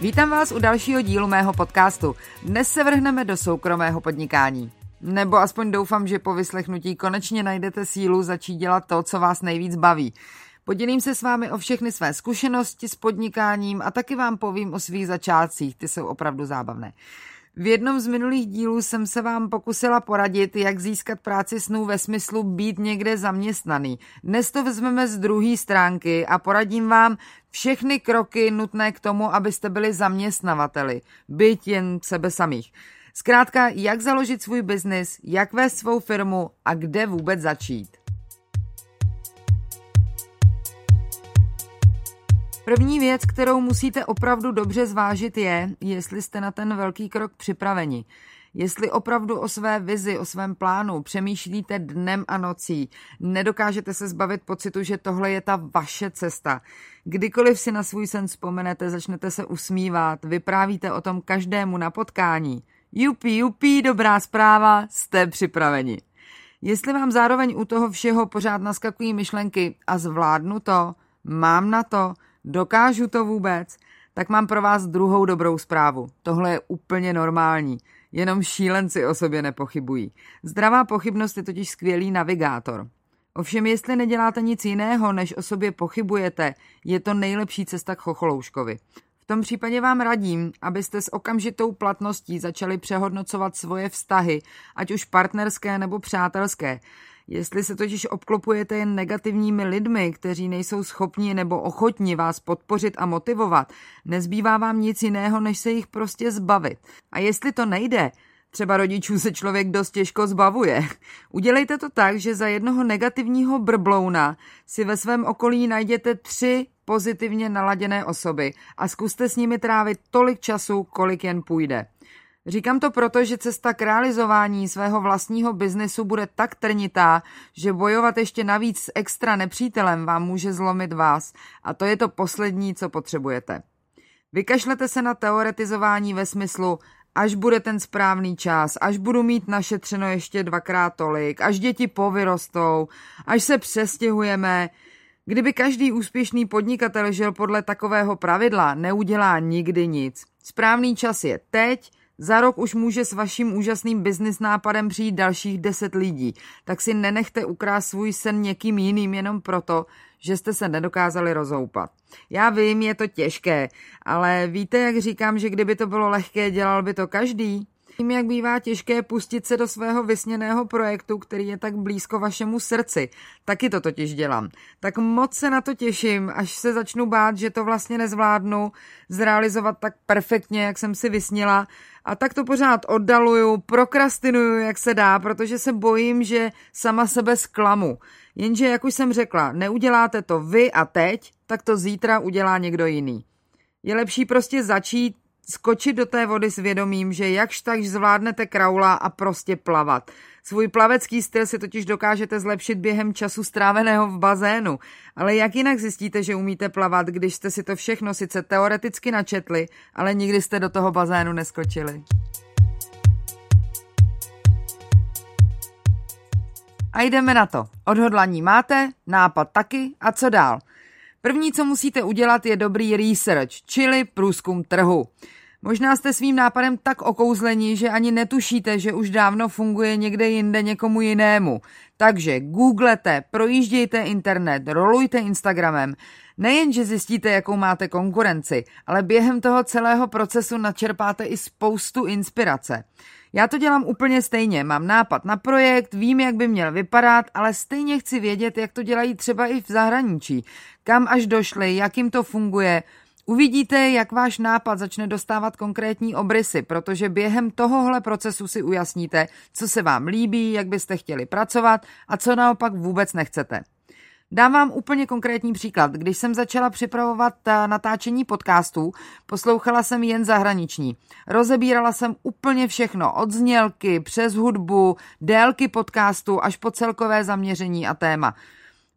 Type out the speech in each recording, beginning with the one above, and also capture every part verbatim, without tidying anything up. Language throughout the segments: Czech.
Vítám vás u dalšího dílu mého podcastu. Dnes se vrhneme do soukromého podnikání. Nebo aspoň doufám, že po vyslechnutí konečně najdete sílu začít dělat to, co vás nejvíc baví. Podělím se s vámi o všechny své zkušenosti s podnikáním a taky vám povím o svých začátcích, ty jsou opravdu zábavné. V jednom z minulých dílů jsem se vám pokusila poradit, jak získat práci snů ve smyslu být někde zaměstnaný. Dnes to vezmeme z druhé stránky a poradím vám všechny kroky nutné k tomu, abyste byli zaměstnavateli, byť jen sebe samých. Zkrátka, jak založit svůj biznis, jak vést svou firmu a kde vůbec začít. První věc, kterou musíte opravdu dobře zvážit, je, jestli jste na ten velký krok připraveni. Jestli opravdu o své vizi, o svém plánu přemýšlíte dnem a nocí, nedokážete se zbavit pocitu, že tohle je ta vaše cesta. Kdykoliv si na svůj sen vzpomenete, začnete se usmívat, vyprávíte o tom každému na potkání. Jupi, jupi, dobrá zpráva, jste připraveni. Jestli vám zároveň u toho všeho pořád naskakují myšlenky a zvládnu to, mám na to, dokážu to vůbec, tak mám pro vás druhou dobrou zprávu. Tohle je úplně normální, jenom šílenci o sobě nepochybují. Zdravá pochybnost je totiž skvělý navigátor. Ovšem, jestli neděláte nic jiného, než o sobě pochybujete, je to nejlepší cesta k chocholouškovi. V tom případě vám radím, abyste s okamžitou platností začali přehodnocovat svoje vztahy, ať už partnerské nebo přátelské. Jestli se totiž obklopujete jen negativními lidmi, kteří nejsou schopni nebo ochotni vás podpořit a motivovat, nezbývá vám nic jiného, než se jich prostě zbavit. A jestli to nejde, třeba rodičů se člověk dost těžko zbavuje. Udělejte to tak, že za jednoho negativního brblouna si ve svém okolí najděte tři pozitivně naladěné osoby a zkuste s nimi trávit tolik času, kolik jen půjde. Říkám to proto, že cesta k realizování svého vlastního biznesu bude tak trnitá, že bojovat ještě navíc s extra nepřítelem vám může zlomit vás a to je to poslední, co potřebujete. Vykašlete se na teoretizování ve smyslu až bude ten správný čas, až budu mít našetřeno ještě dvakrát tolik, až děti povyrostou, až se přestěhujeme. Kdyby každý úspěšný podnikatel žil podle takového pravidla, neudělá nikdy nic. Správný čas je teď, za rok už může s vaším úžasným business nápadem přijít dalších deset lidí, tak si nenechte ukrást svůj sen někým jiným jenom proto, že jste se nedokázali rozhoupat. Já vím, je to těžké, ale víte, jak říkám, že kdyby to bylo lehké, dělal by to každý? Tím, jak bývá těžké pustit se do svého vysněného projektu, který je tak blízko vašemu srdci. Taky to totiž dělám. Tak moc se na to těším, až se začnu bát, že to vlastně nezvládnu zrealizovat tak perfektně, jak jsem si vysnila. A tak to pořád oddaluju, prokrastinuju, jak se dá, protože se bojím, že sama sebe zklamu. Jenže, jak už jsem řekla, neuděláte to vy a teď, tak to zítra udělá někdo jiný. Je lepší prostě začít, skočit do té vody s vědomím, že jakž takž zvládnete kraula a prostě plavat. Svůj plavecký styl si totiž dokážete zlepšit během času stráveného v bazénu. Ale jak jinak zjistíte, že umíte plavat, když jste si to všechno sice teoreticky načetli, ale nikdy jste do toho bazénu neskočili? A jdeme na to. Odhodlání máte, nápad taky a co dál? První, co musíte udělat, je dobrý research, čili průzkum trhu. Možná jste svým nápadem tak okouzleni, že ani netušíte, že už dávno funguje někde jinde někomu jinému. Takže googlete, projíždějte internet, rolujte Instagramem. Nejenže zjistíte, jakou máte konkurenci, ale během toho celého procesu načerpáte i spoustu inspirace. Já to dělám úplně stejně, mám nápad na projekt, vím, jak by měl vypadat, ale stejně chci vědět, jak to dělají třeba i v zahraničí, kam až došli, jak jim to funguje. Uvidíte, jak váš nápad začne dostávat konkrétní obrysy, protože během tohohle procesu si ujasníte, co se vám líbí, jak byste chtěli pracovat a co naopak vůbec nechcete. Dám vám úplně konkrétní příklad. Když jsem začala připravovat natáčení podcastů, poslouchala jsem jen zahraniční. Rozebírala jsem úplně všechno, od znělky, přes hudbu, délky podcastu až po celkové zaměření a téma.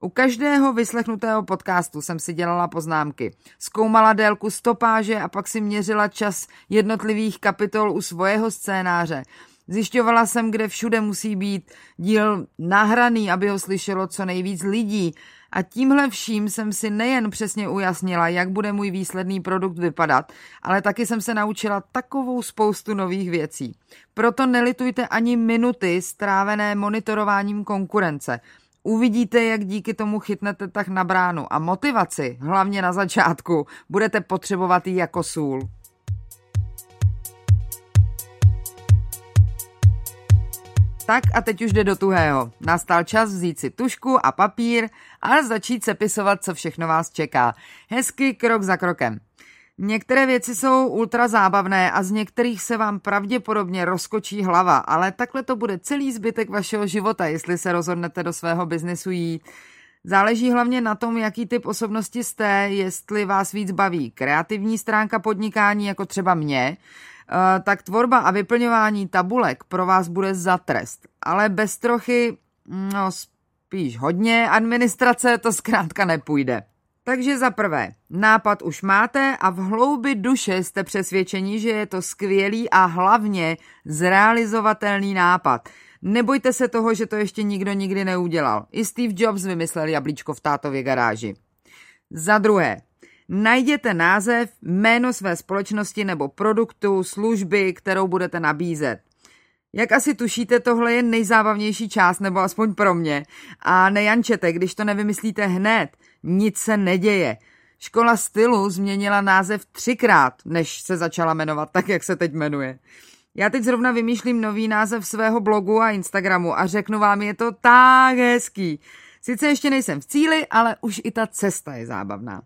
U každého vyslechnutého podcastu jsem si dělala poznámky. Zkoumala délku stopáže a pak si měřila čas jednotlivých kapitol u svého scénáře. Zjišťovala jsem, kde všude musí být díl nahraný, aby ho slyšelo co nejvíc lidí. A tímhle vším jsem si nejen přesně ujasnila, jak bude můj výsledný produkt vypadat, ale taky jsem se naučila takovou spoustu nových věcí. Proto nelitujte ani minuty strávené monitorováním konkurence. Uvidíte, jak díky tomu chytnete tak na bránu a motivaci, hlavně na začátku, budete potřebovat ji jako sůl. Tak a teď už jde do tuhého. Nastal čas vzít si tužku a papír a začít sepisovat, co všechno vás čeká. Hezky krok za krokem. Některé věci jsou ultra zábavné a z některých se vám pravděpodobně rozkočí hlava, ale takhle to bude celý zbytek vašeho života, jestli se rozhodnete do svého biznesu jít. Záleží hlavně na tom, jaký typ osobnosti jste, jestli vás víc baví kreativní stránka podnikání, jako třeba mě, tak tvorba a vyplňování tabulek pro vás bude za trest. Ale bez trochy, no spíš hodně administrace, to zkrátka nepůjde. Takže za prvé, nápad už máte a v hloubi duše jste přesvědčeni, že je to skvělý a hlavně zrealizovatelný nápad. Nebojte se toho, že to ještě nikdo nikdy neudělal. I Steve Jobs vymyslel jablíčko v tátově garáži. Za druhé, najděte název, jméno své společnosti nebo produktu, služby, kterou budete nabízet. Jak asi tušíte, tohle je nejzábavnější část, nebo aspoň pro mě. A nejančete, když to nevymyslíte hned. Nic se neděje. Škola stylu změnila název třikrát, než se začala jmenovat tak, jak se teď jmenuje. Já teď zrovna vymýšlím nový název svého blogu a Instagramu a řeknu vám, je to tak hezký. Sice ještě nejsem v cíli, ale už i ta cesta je zábavná.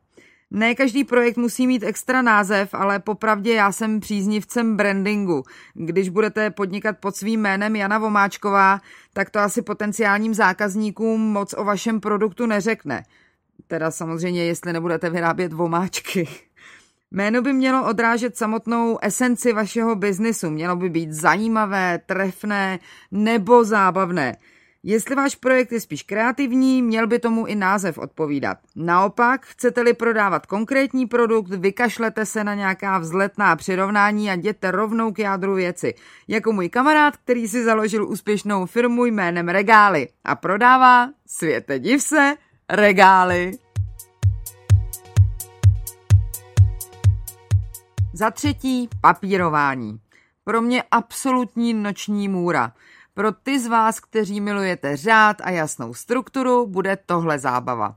Ne každý projekt musí mít extra název, ale popravdě já jsem příznivcem brandingu. Když budete podnikat pod svým jménem Jana Vomáčková, tak to asi potenciálním zákazníkům moc o vašem produktu neřekne. Teda samozřejmě, jestli nebudete vyrábět vomáčky. Jméno by mělo odrážet samotnou esenci vašeho biznesu. Mělo by být zajímavé, trefné nebo zábavné. Jestli váš projekt je spíš kreativní, měl by tomu i název odpovídat. Naopak, chcete-li prodávat konkrétní produkt, vykašlete se na nějaká vzletná přirovnání a jděte rovnou k jádru věci. Jako můj kamarád, který si založil úspěšnou firmu jménem Regály a prodává, světe div se, regály. Za třetí, papírování. Pro mě absolutní noční můra. Pro ty z vás, kteří milujete řád a jasnou strukturu, bude tohle zábava.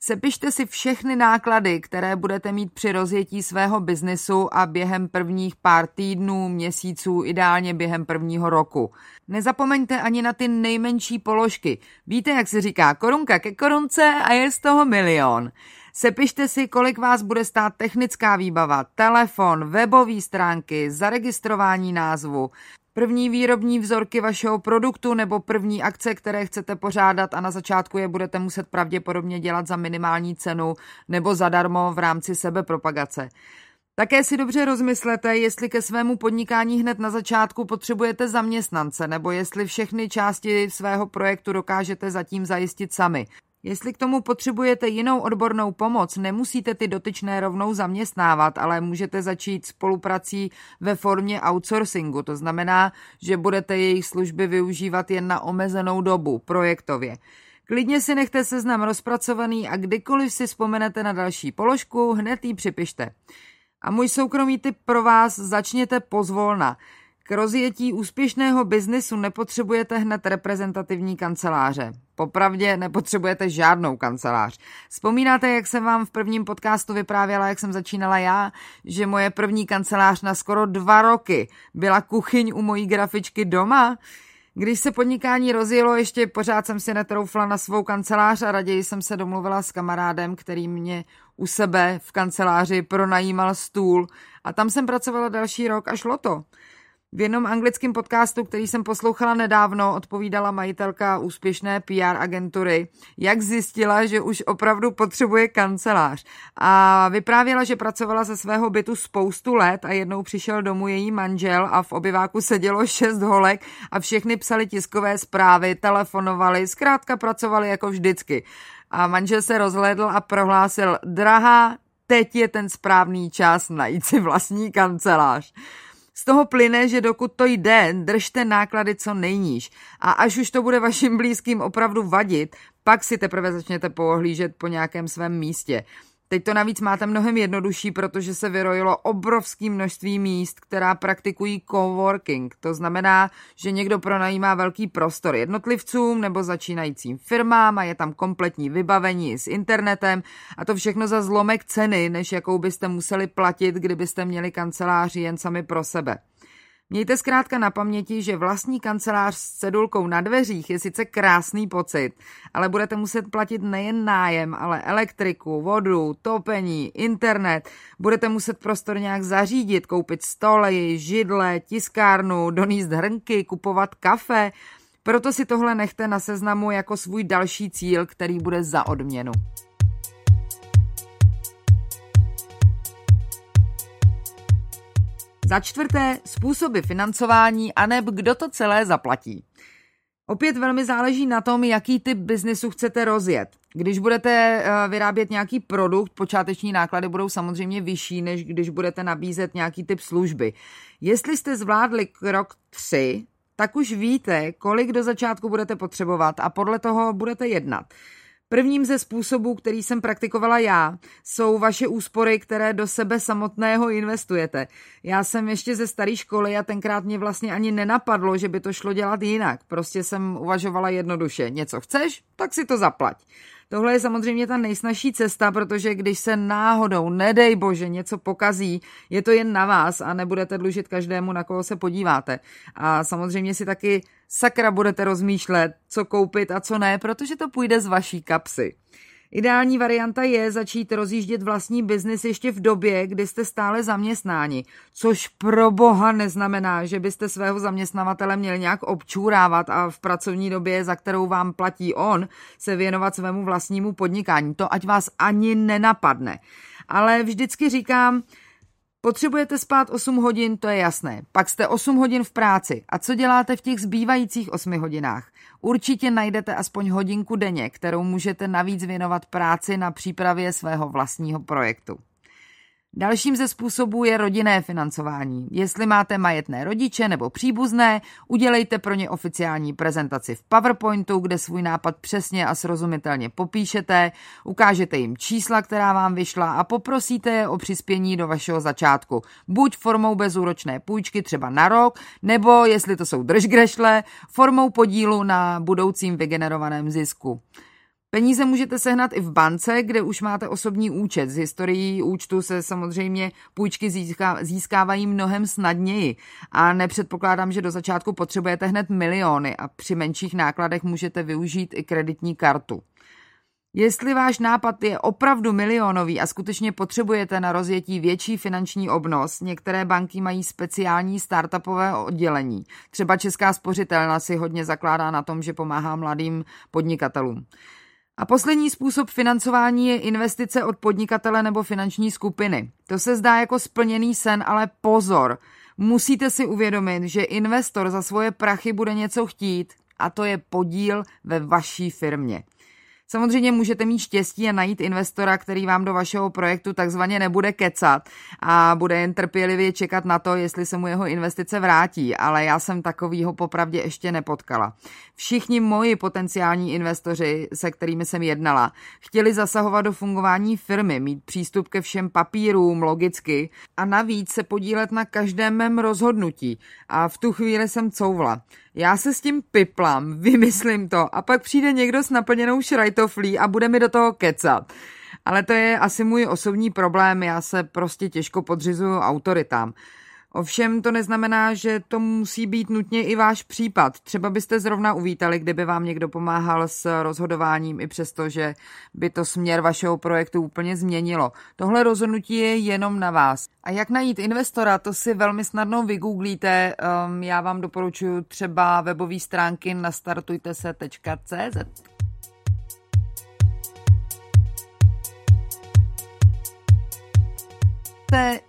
Sepište si všechny náklady, které budete mít při rozjetí svého biznesu a během prvních pár týdnů, měsíců, ideálně během prvního roku. Nezapomeňte ani na ty nejmenší položky. Víte, jak se říká, korunka ke korunce a je z toho milion. Sepište si, kolik vás bude stát technická výbava, telefon, webové stránky, zaregistrování názvu, první výrobní vzorky vašeho produktu nebo první akce, které chcete pořádat a na začátku je budete muset pravděpodobně dělat za minimální cenu nebo zadarmo v rámci sebepropagace. Také si dobře rozmyslete, jestli ke svému podnikání hned na začátku potřebujete zaměstnance nebo jestli všechny části svého projektu dokážete zatím zajistit sami. Jestli k tomu potřebujete jinou odbornou pomoc, nemusíte ty dotyčné rovnou zaměstnávat, ale můžete začít spoluprací ve formě outsourcingu. To znamená, že budete jejich služby využívat jen na omezenou dobu, projektově. Klidně si nechte seznam rozpracovaný a kdykoliv si vzpomenete na další položku, hned ji připište. A můj soukromý tip pro vás: začněte pozvolna. K rozjetí úspěšného biznisu nepotřebujete hned reprezentativní kanceláře. Popravdě nepotřebujete žádnou kancelář. Vzpomínáte, jak jsem vám v prvním podcastu vyprávěla, jak jsem začínala já, že moje první kancelář na skoro dva roky byla kuchyň u mojí grafičky doma? Když se podnikání rozjelo, ještě pořád jsem si netroufla na svou kancelář a raději jsem se domluvila s kamarádem, který mě u sebe v kanceláři pronajímal stůl, a tam jsem pracovala další rok a šlo to. V jednom anglickém podcastu, který jsem poslouchala nedávno, odpovídala majitelka úspěšné P R agentury, jak zjistila, že už opravdu potřebuje kancelář. A vyprávěla, že pracovala ze svého bytu spoustu let a jednou přišel domů její manžel a v obyváku sedělo šest holek a všechny psali tiskové zprávy, telefonovali, zkrátka pracovali jako vždycky. A manžel se rozhlédl a prohlásil: drahá, teď je ten správný čas najít si vlastní kancelář. Z toho plyne, že dokud to jde, držte náklady co nejníž. A až už to bude vašim blízkým opravdu vadit, pak si teprve začněte poohlížet po nějakém svém místě. Teď to navíc máte mnohem jednodušší, protože se vyrojilo obrovské množství míst, která praktikují coworking. To znamená, že někdo pronajímá velký prostor jednotlivcům nebo začínajícím firmám a je tam kompletní vybavení s internetem, a to všechno za zlomek ceny, než jakou byste museli platit, kdybyste měli kanceláři jen sami pro sebe. Mějte zkrátka na paměti, že vlastní kancelář s cedulkou na dveřích je sice krásný pocit, ale budete muset platit nejen nájem, ale elektriku, vodu, topení, internet. Budete muset prostor nějak zařídit, koupit stoly, židle, tiskárnu, donést hrnky, kupovat kafe. Proto si tohle nechte na seznamu jako svůj další cíl, který bude za odměnu. Za čtvrté, způsoby financování aneb kdo to celé zaplatí. Opět velmi záleží na tom, jaký typ biznesu chcete rozjet. Když budete vyrábět nějaký produkt, počáteční náklady budou samozřejmě vyšší, než když budete nabízet nějaký typ služby. Jestli jste zvládli krok tři, tak už víte, kolik do začátku budete potřebovat a podle toho budete jednat. Prvním ze způsobů, který jsem praktikovala já, jsou vaše úspory, které do sebe samotného investujete. Já jsem ještě ze staré školy a tenkrát mě vlastně ani nenapadlo, že by to šlo dělat jinak. Prostě jsem uvažovala jednoduše: něco chceš, tak si to zaplať. Tohle je samozřejmě ta nejsnažší cesta, protože když se náhodou, nedej bože, něco pokazí, je to jen na vás a nebudete dlužit každému, na koho se podíváte. A samozřejmě si taky sakra budete rozmýšlet, co koupit a co ne, protože to půjde z vaší kapsy. Ideální varianta je začít rozjíždět vlastní biznis ještě v době, kdy jste stále zaměstnáni, což pro boha neznamená, že byste svého zaměstnavatele měli nějak občůrávat a v pracovní době, za kterou vám platí on, se věnovat svému vlastnímu podnikání. To ať vás ani nenapadne. Ale vždycky říkám, potřebujete spát osm hodin, to je jasné. Pak jste osm hodin v práci. A co děláte v těch zbývajících osmi hodinách? Určitě najdete aspoň hodinku denně, kterou můžete navíc věnovat práci na přípravě svého vlastního projektu. Dalším ze způsobů je rodinné financování. Jestli máte majetné rodiče nebo příbuzné, udělejte pro ně oficiální prezentaci v PowerPointu, kde svůj nápad přesně a srozumitelně popíšete, ukážete jim čísla, která vám vyšla, a poprosíte je o přispění do vašeho začátku. Buď formou bezúročné půjčky třeba na rok, nebo, jestli to jsou držgrešle, formou podílu na budoucím vygenerovaném zisku. Peníze můžete sehnat i v bance, kde už máte osobní účet. Z historií účtu se samozřejmě půjčky získávají mnohem snadněji a nepředpokládám, že do začátku potřebujete hned miliony a při menších nákladech můžete využít i kreditní kartu. Jestli váš nápad je opravdu milionový a skutečně potřebujete na rozjetí větší finanční obnos, některé banky mají speciální startupové oddělení. Třeba Česká spořitelna si hodně zakládá na tom, že pomáhá mladým podnikatelům. A poslední způsob financování je investice od podnikatele nebo finanční skupiny. To se zdá jako splněný sen, ale pozor, musíte si uvědomit, že investor za svoje prachy bude něco chtít, a to je podíl ve vaší firmě. Samozřejmě můžete mít štěstí a najít investora, který vám do vašeho projektu takzvaně nebude kecat a bude jen trpělivě čekat na to, jestli se mu jeho investice vrátí, ale já jsem takovýho popravdě ještě nepotkala. Všichni moji potenciální investoři, se kterými jsem jednala, chtěli zasahovat do fungování firmy, mít přístup ke všem papírům, logicky a navíc se podílet na každém mém rozhodnutí a v tu chvíli jsem couvla. Já se s tím piplám, vymyslím to a pak přijde někdo s naplněnou šrajtoflí a bude mi do toho kecat. Ale to je asi můj osobní problém, já se prostě těžko podřizuju autoritám. Ovšem to neznamená, že to musí být nutně i váš případ. Třeba byste zrovna uvítali, kdyby vám někdo pomáhal s rozhodováním, i přesto, že by to směr vašeho projektu úplně změnilo. Tohle rozhodnutí je jenom na vás. A jak najít investora, to si velmi snadno vygooglíte. Um, já vám doporučuji třeba webové stránky na startujte se tečka cé zet.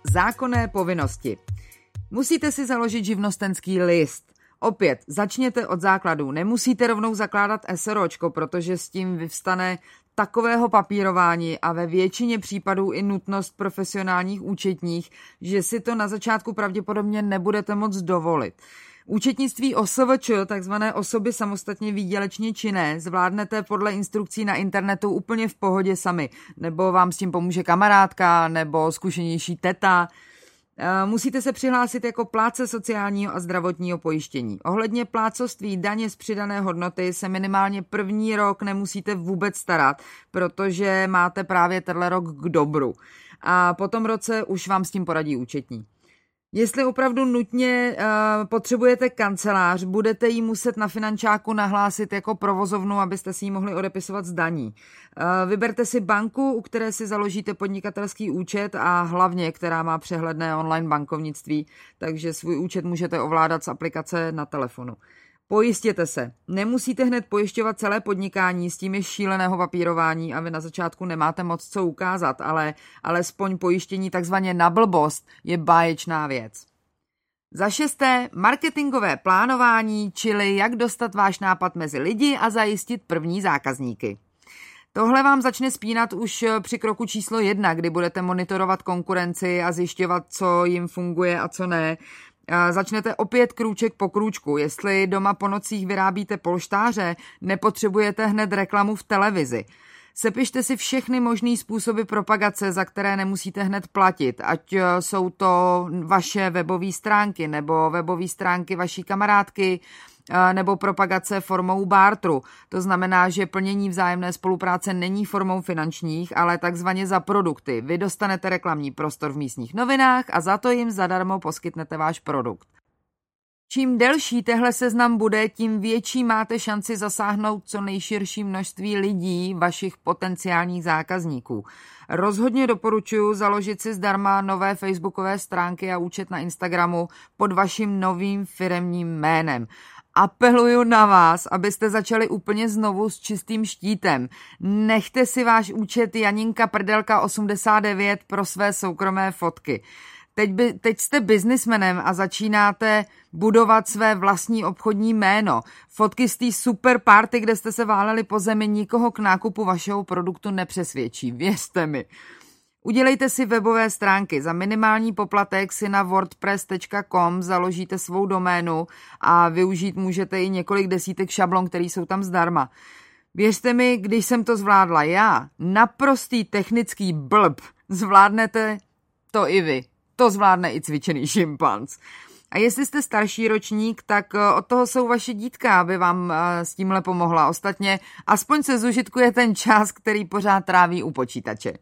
Zákonné povinnosti. Musíte si založit živnostenský list. Opět, začněte od základů. Nemusíte rovnou zakládat SROčko, protože s tím vyvstane takového papírování a ve většině případů i nutnost profesionálních účetních, že si to na začátku pravděpodobně nebudete moc dovolit. Účetnictví OSVČ, takzvané osoby samostatně výdělečně činné, zvládnete podle instrukcí na internetu úplně v pohodě sami, nebo vám s tím pomůže kamarádka, nebo zkušenější teta. Musíte se přihlásit jako plátce sociálního a zdravotního pojištění. Ohledně plátcovství daně z přidané hodnoty se minimálně první rok nemusíte vůbec starat, protože máte právě tenhle rok k dobru. A po tom roce už vám s tím poradí účetní. Jestli opravdu nutně uh, potřebujete kancelář, budete ji muset na finančáku nahlásit jako provozovnu, abyste si ji mohli odepisovat z daní. Uh, vyberte si banku, u které si založíte podnikatelský účet a hlavně, která má přehledné online bankovnictví, takže svůj účet můžete ovládat z aplikace na telefonu. Pojistěte se. Nemusíte hned pojišťovat celé podnikání, s tím je šíleného papírování a vy na začátku nemáte moc co ukázat, ale alespoň pojištění takzvaně na blbost je báječná věc. Za šesté, marketingové plánování, čili jak dostat váš nápad mezi lidi a zajistit první zákazníky. Tohle vám začne spínat už při kroku číslo jedna, kdy budete monitorovat konkurenci a zjišťovat, co jim funguje a co ne. Začnete opět krůček po krůčku. Jestli doma po nocích vyrábíte polštáře, nepotřebujete hned reklamu v televizi. Sepište si všechny možné způsoby propagace, za které nemusíte hned platit, ať jsou to vaše webové stránky nebo webové stránky vaší kamarádky, nebo propagace formou barteru. To znamená, že plnění vzájemné spolupráce není formou finančních, ale takzvaně za produkty. Vy dostanete reklamní prostor v místních novinách a za to jim zadarmo poskytnete váš produkt. Čím delší tehle seznam bude, tím větší máte šanci zasáhnout co nejširší množství lidí, vašich potenciálních zákazníků. Rozhodně doporučuji založit si zdarma nové facebookové stránky a účet na Instagramu pod vaším novým firemním jménem. Apeluju na vás, abyste začali úplně znovu s čistým štítem. Nechte si váš účet Janinka Prdelka osmdesát devět pro své soukromé fotky. Teď, by, teď jste biznismenem a začínáte budovat své vlastní obchodní jméno. Fotky z té super party, kde jste se váleli po zemi, nikoho k nákupu vašeho produktu nepřesvědčí. Věřte mi. Udělejte si webové stránky. Za minimální poplatek si na wordpress tečka com založíte svou doménu a využít můžete i několik desítek šablon, které jsou tam zdarma. Věřte mi, když jsem to zvládla já, naprostý technický blb, zvládnete to i vy. To zvládne i cvičený šimpanz. A jestli jste starší ročník, tak od toho jsou vaše dítka, aby vám s tímhle pomohla. Ostatně aspoň se zužitkuje ten čas, který pořád tráví u počítače.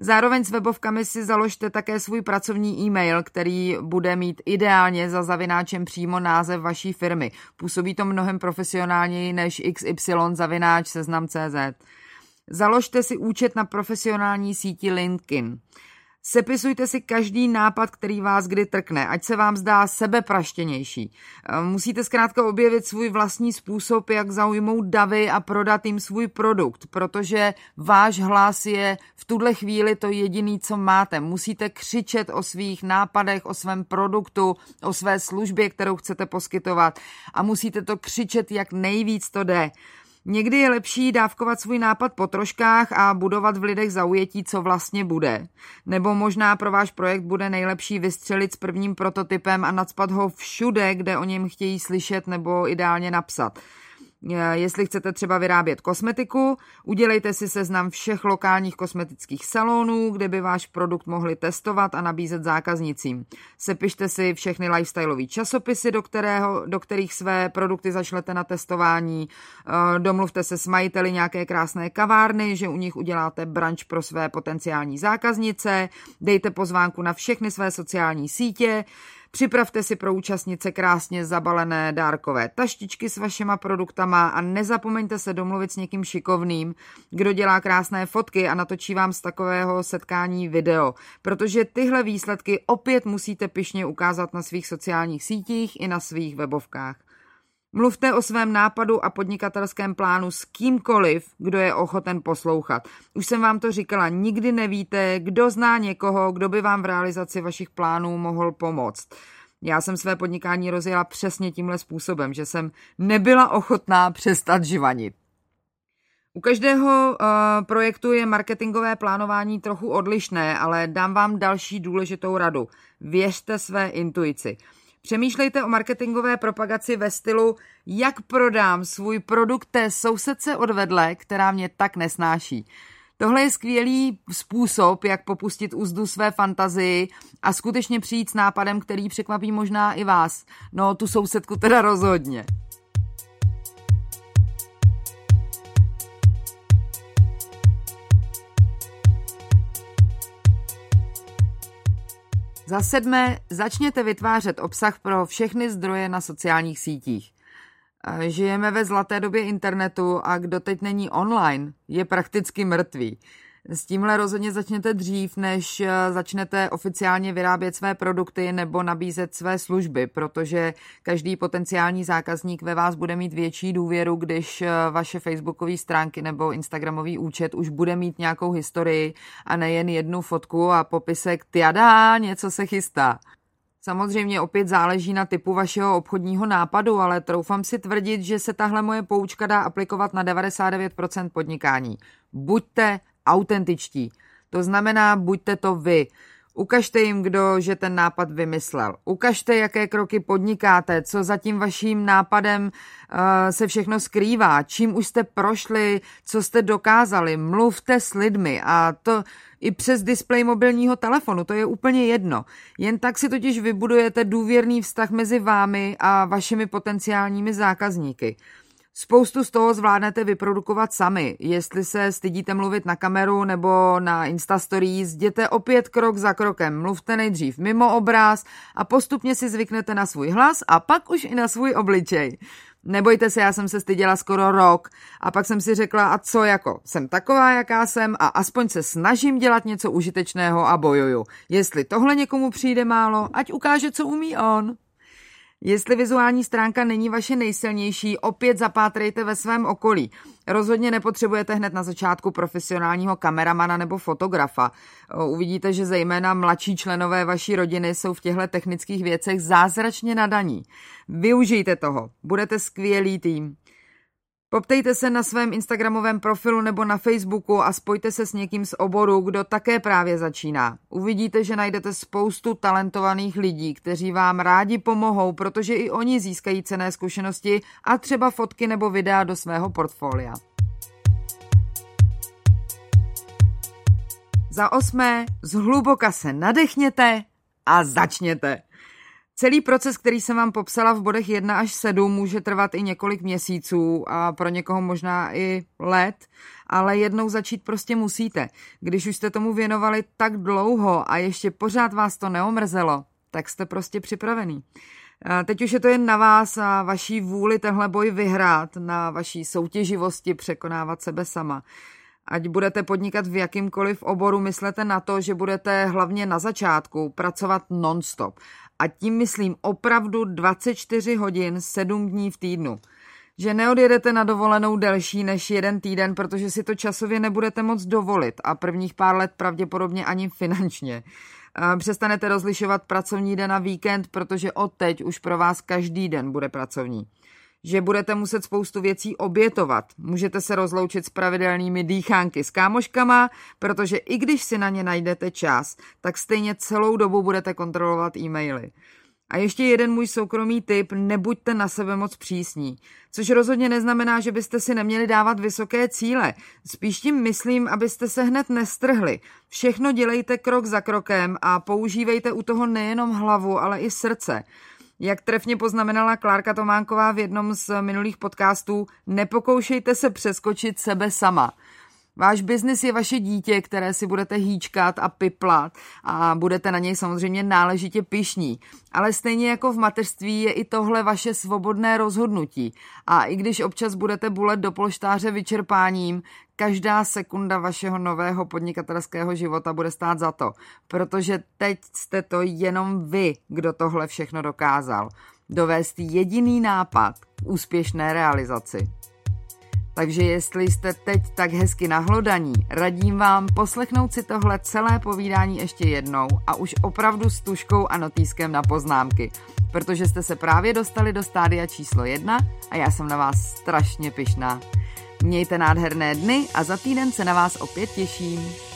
Zároveň s webovkami si založte také svůj pracovní e-mail, který bude mít ideálně za zavináčem přímo název vaší firmy. Působí to mnohem profesionálněji než xy zavináč seznam tečka cé zet. Založte si účet na profesionální síti LinkedIn. Sepisujte si každý nápad, který vás kdy trkne, ať se vám zdá sebepraštěnější. Musíte zkrátka objevit svůj vlastní způsob, jak zaujmout davy a prodat jim svůj produkt, protože váš hlas je v tuhle chvíli to jediné, co máte. Musíte křičet o svých nápadech, o svém produktu, o své službě, kterou chcete poskytovat a musíte to křičet, jak nejvíc to jde. Někdy je lepší dávkovat svůj nápad po troškách a budovat v lidech zaujetí, co vlastně bude. Nebo možná pro váš projekt bude nejlepší vystřelit s prvním prototypem a nacpat ho všude, kde o něm chtějí slyšet nebo ideálně napsat. Jestli chcete třeba vyrábět kosmetiku, udělejte si seznam všech lokálních kosmetických salonů, kde by váš produkt mohli testovat a nabízet zákaznicím. Sepište si všechny lifestyleové časopisy, do, kterého, do kterých své produkty zašlete na testování. Domluvte se s majiteli nějaké krásné kavárny, že u nich uděláte brunch pro své potenciální zákaznice. Dejte pozvánku na všechny své sociální sítě. Připravte si pro účastnice krásně zabalené dárkové taštičky s vašima produktama a nezapomeňte se domluvit s někým šikovným, kdo dělá krásné fotky a natočí vám z takového setkání video, protože tyhle výsledky opět musíte pyšně ukázat na svých sociálních sítích i na svých webovkách. Mluvte o svém nápadu a podnikatelském plánu s kýmkoliv, kdo je ochoten poslouchat. Už jsem vám to říkala, nikdy nevíte, kdo zná někoho, kdo by vám v realizaci vašich plánů mohl pomoct. Já jsem své podnikání rozjela přesně tímhle způsobem, že jsem nebyla ochotná přestat živanit. U každého uh, projektu je marketingové plánování trochu odlišné, ale dám vám další důležitou radu. Věřte své intuici. Přemýšlejte o marketingové propagaci ve stylu, jak prodám svůj produkt té sousedce odvedle, která mě tak nesnáší. Tohle je skvělý způsob, jak popustit uzdu své fantazii a skutečně přijít s nápadem, který překvapí možná i vás. No, tu sousedku teda rozhodně. Za sedmé, začněte vytvářet obsah pro všechny zdroje na sociálních sítích. Žijeme ve zlaté době internetu a kdo teď není online, je prakticky mrtvý. S tímhle rozhodně začněte dřív, než začnete oficiálně vyrábět své produkty nebo nabízet své služby, protože každý potenciální zákazník ve vás bude mít větší důvěru, když vaše facebookové stránky nebo instagramový účet už bude mít nějakou historii a nejen jednu fotku a popisek tjadá, něco se chystá. Samozřejmě opět záleží na typu vašeho obchodního nápadu, ale troufám si tvrdit, že se tahle moje poučka dá aplikovat na devadesát devět procent podnikání. Buďte autentičtí. To znamená, buďte to vy. Ukažte jim, kdo, že ten nápad vymyslel. Ukažte, jaké kroky podnikáte, co za tím vaším nápadem uh, se všechno skrývá, čím už jste prošli, co jste dokázali. Mluvte s lidmi a to i přes displej mobilního telefonu, to je úplně jedno. Jen tak si totiž vybudujete důvěrný vztah mezi vámi a vašimi potenciálními zákazníky. Spoustu z toho zvládnete vyprodukovat sami. Jestli se stydíte mluvit na kameru nebo na Instastories, jděte opět krok za krokem. Mluvte nejdřív mimo obraz a postupně si zvyknete na svůj hlas a pak už i na svůj obličej. Nebojte se, já jsem se styděla skoro rok a pak jsem si řekla, a co jako, jsem taková, jaká jsem a aspoň se snažím dělat něco užitečného a bojuju. Jestli tohle někomu přijde málo, ať ukáže, co umí on. Jestli vizuální stránka není vaše nejsilnější, opět zapátrejte ve svém okolí. Rozhodně nepotřebujete hned na začátku profesionálního kameramana nebo fotografa. Uvidíte, že zejména mladší členové vaší rodiny jsou v těchto technických věcech zázračně nadaní. Využijte toho, budete skvělý tým. Poptejte se na svém instagramovém profilu nebo na Facebooku a spojte se s někým z oboru, kdo také právě začíná. Uvidíte, že najdete spoustu talentovaných lidí, kteří vám rádi pomohou, protože i oni získají cenné zkušenosti a třeba fotky nebo videa do svého portfolia. Za osmé, zhluboka se nadechněte a začněte. Celý proces, který jsem vám popsala v bodech jedna až sedm, může trvat i několik měsíců a pro někoho možná i let, ale jednou začít prostě musíte. Když už jste tomu věnovali tak dlouho a ještě pořád vás to neomrzelo, tak jste prostě připravený. Teď už je to jen na vás a vaší vůli tenhle boj vyhrát, na vaší soutěživosti překonávat sebe sama. Ať budete podnikat v jakýmkoliv oboru, myslete na to, že budete hlavně na začátku pracovat non-stop. A tím myslím opravdu dvacet čtyři hodin, sedm dní v týdnu. Že neodjedete na dovolenou delší než jeden týden, protože si to časově nebudete moc dovolit a prvních pár let pravděpodobně ani finančně. Přestanete rozlišovat pracovní den a víkend, protože od teď už pro vás každý den bude pracovní. že budete muset spoustu věcí obětovat. Můžete se rozloučit s pravidelnými dýchánky s kámoškama, protože i když si na ně najdete čas, tak stejně celou dobu budete kontrolovat e-maily. A ještě jeden můj soukromý tip, nebuďte na sebe moc přísní, což rozhodně neznamená, že byste si neměli dávat vysoké cíle. Spíš tím myslím, abyste se hned nestrhli. Všechno dělejte krok za krokem a používejte u toho nejenom hlavu, ale i srdce. Jak trefně poznamenala Klárka Tománková v jednom z minulých podcastů, nepokoušejte se přeskočit sebe sama. Váš biznis je vaše dítě, které si budete hýčkat a piplat a budete na něj samozřejmě náležitě pyšní. Ale stejně jako v mateřství je i tohle vaše svobodné rozhodnutí. A i když občas budete bulet do polštáře vyčerpáním, každá sekunda vašeho nového podnikatelského života bude stát za to. Protože teď jste to jenom vy, kdo tohle všechno dokázal. Dovést jediný nápad k úspěšné realizaci. Takže jestli jste teď tak hezky nahlodaní, radím vám poslechnout si tohle celé povídání ještě jednou a už opravdu s tužkou a notýskem na poznámky, protože jste se právě dostali do stádia číslo jedna a já jsem na vás strašně pyšná. Mějte nádherné dny a za týden se na vás opět těším.